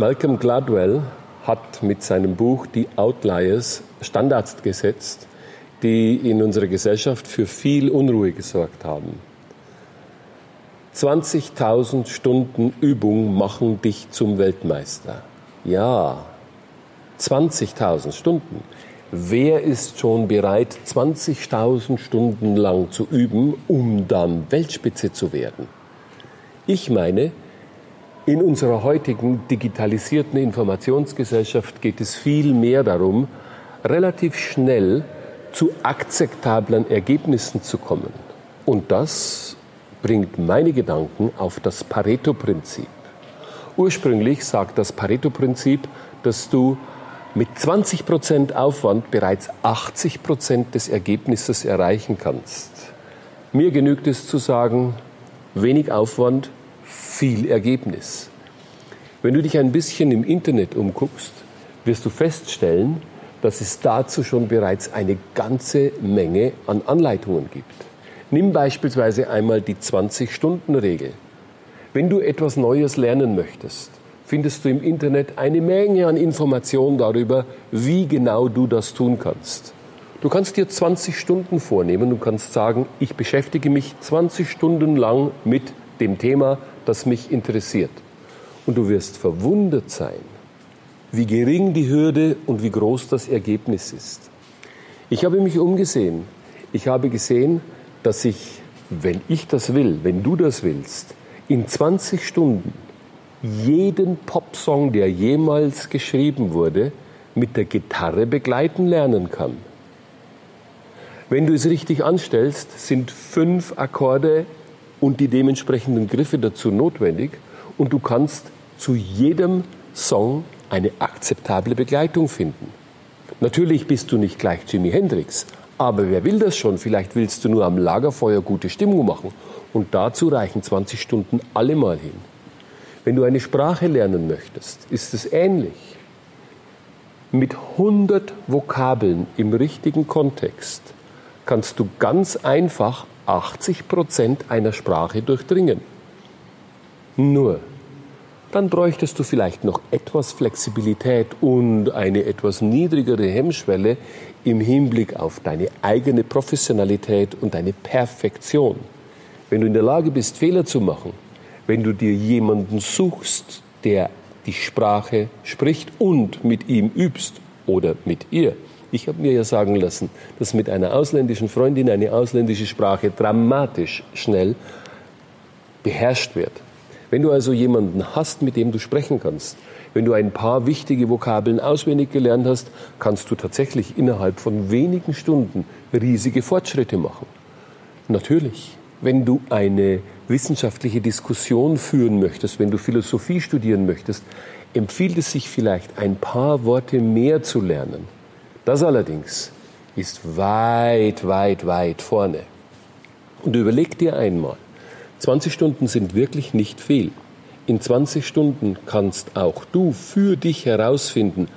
Malcolm Gladwell hat mit seinem Buch Die Outliers Standards gesetzt, die in unserer Gesellschaft für viel Unruhe gesorgt haben. 20.000 Stunden Übung machen dich zum Weltmeister. Ja, 20.000 Stunden. Wer ist schon bereit, 20.000 Stunden lang zu üben, um dann Weltspitze zu werden? Ich meine, in unserer heutigen digitalisierten Informationsgesellschaft geht es viel mehr darum, relativ schnell zu akzeptablen Ergebnissen zu kommen. Und das bringt meine Gedanken auf das Pareto Prinzip. Ursprünglich sagt das Pareto Prinzip, dass du mit 20% Aufwand bereits 80% des Ergebnisses erreichen kannst. Mir genügt es zu sagen, wenig Aufwand, viel Ergebnis. Wenn du dich ein bisschen im Internet umguckst, wirst du feststellen, dass es dazu schon bereits eine ganze Menge an Anleitungen gibt. Nimm beispielsweise einmal die 20-Stunden-Regel. Wenn du etwas Neues lernen möchtest, findest du im Internet eine Menge an Informationen darüber, wie genau du das tun kannst. Du kannst dir 20 Stunden vornehmen und kannst sagen, ich beschäftige mich 20 Stunden lang mit dem Thema, das mich interessiert. Und du wirst verwundert sein, wie gering die Hürde und wie groß das Ergebnis ist. Ich habe mich umgesehen. Ich habe gesehen, dass ich, wenn ich das will, wenn du das willst, in 20 Stunden jeden Popsong, der jemals geschrieben wurde, mit der Gitarre begleiten lernen kann. Wenn du es richtig anstellst, sind 5 Akkorde und die dementsprechenden Griffe dazu notwendig und du kannst zu jedem Song eine akzeptable Begleitung finden. Natürlich bist du nicht gleich Jimi Hendrix, aber wer will das schon? Vielleicht willst du nur am Lagerfeuer gute Stimmung machen und dazu reichen 20 Stunden allemal hin. Wenn du eine Sprache lernen möchtest, ist es ähnlich. Mit 100 Vokabeln im richtigen Kontext kannst du ganz einfach 80% einer Sprache durchdringen. Nur, dann bräuchtest du vielleicht noch etwas Flexibilität und eine etwas niedrigere Hemmschwelle im Hinblick auf deine eigene Professionalität und deine Perfektion. Wenn du in der Lage bist, Fehler zu machen, wenn du dir jemanden suchst, der die Sprache spricht und mit ihm übst oder mit ihr. Ich habe mir ja sagen lassen, dass mit einer ausländischen Freundin eine ausländische Sprache dramatisch schnell beherrscht wird. Wenn du also jemanden hast, mit dem du sprechen kannst, wenn du ein paar wichtige Vokabeln auswendig gelernt hast, kannst du tatsächlich innerhalb von wenigen Stunden riesige Fortschritte machen. Natürlich. Wenn du eine wissenschaftliche Diskussion führen möchtest, wenn du Philosophie studieren möchtest, empfiehlt es sich vielleicht, ein paar Worte mehr zu lernen. Das allerdings ist weit, weit, weit vorne. Und überleg dir einmal, 20 Stunden sind wirklich nicht viel. In 20 Stunden kannst auch du für dich herausfinden,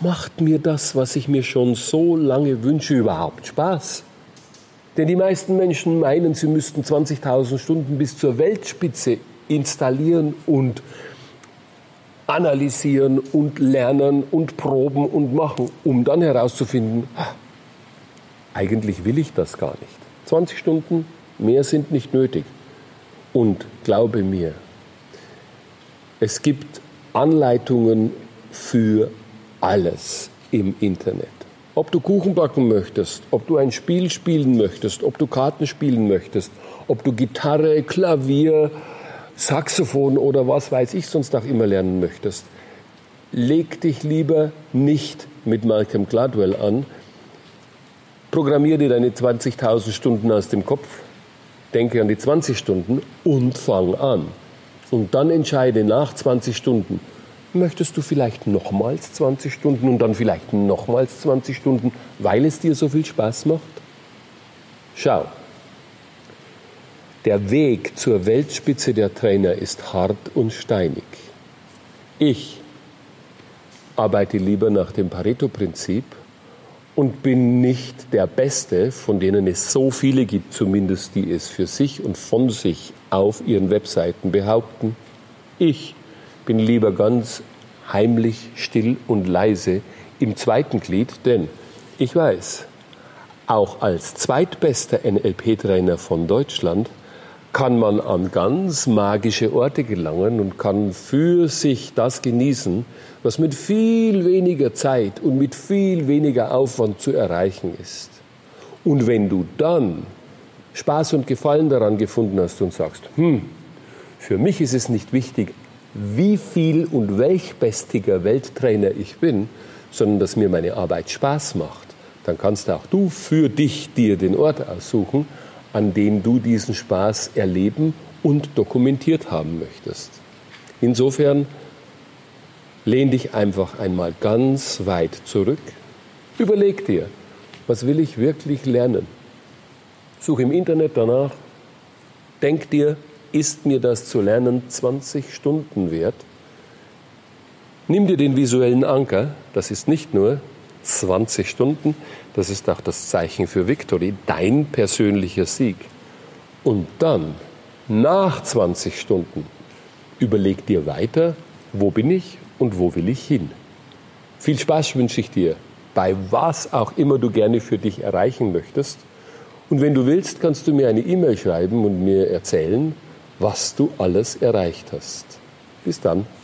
macht mir das, was ich mir schon so lange wünsche, überhaupt Spaß? Denn die meisten Menschen meinen, sie müssten 20.000 Stunden bis zur Weltspitze installieren und analysieren und lernen und proben und machen, um dann herauszufinden, eigentlich will ich das gar nicht. 20 Stunden mehr sind nicht nötig. Und glaube mir, es gibt Anleitungen für alles im Internet. Ob du Kuchen backen möchtest, ob du ein Spiel spielen möchtest, ob du Karten spielen möchtest, ob du Gitarre, Klavier, Saxophon oder was weiß ich sonst noch immer lernen möchtest, leg dich lieber nicht mit Malcolm Gladwell an. Programmier dir deine 20.000 Stunden aus dem Kopf, denke an die 20 Stunden und fang an. Und dann entscheide nach 20 Stunden, möchtest du vielleicht nochmals 20 Stunden und dann vielleicht nochmals 20 Stunden, weil es dir so viel Spaß macht? Schau, der Weg zur Weltspitze der Trainer ist hart und steinig. Ich arbeite lieber nach dem Pareto-Prinzip und bin nicht der Beste, von denen es so viele gibt, zumindest die es für sich und von sich auf ihren Webseiten behaupten. Ich bin lieber ganz heimlich, still und leise im zweiten Glied, denn ich weiß, auch als zweitbester NLP-Trainer von Deutschland kann man an ganz magische Orte gelangen und kann für sich das genießen, was mit viel weniger Zeit und mit viel weniger Aufwand zu erreichen ist. Und wenn du dann Spaß und Gefallen daran gefunden hast und sagst, für mich ist es nicht wichtig, wie viel und welch bestiger Welttrainer ich bin, sondern dass mir meine Arbeit Spaß macht, dann kannst auch du für dich dir den Ort aussuchen, an dem du diesen Spaß erleben und dokumentiert haben möchtest. Insofern lehn dich einfach einmal ganz weit zurück. Überleg dir, was will ich wirklich lernen? Such im Internet danach, denk dir, ist mir das zu lernen 20 Stunden wert? Nimm dir den visuellen Anker, das ist nicht nur 20 Stunden, das ist auch das Zeichen für Victory, dein persönlicher Sieg. Und dann, nach 20 Stunden, überleg dir weiter, wo bin ich und wo will ich hin. Viel Spaß wünsche ich dir, bei was auch immer du gerne für dich erreichen möchtest. Und wenn du willst, kannst du mir eine E-Mail schreiben und mir erzählen, was du alles erreicht hast. Bis dann.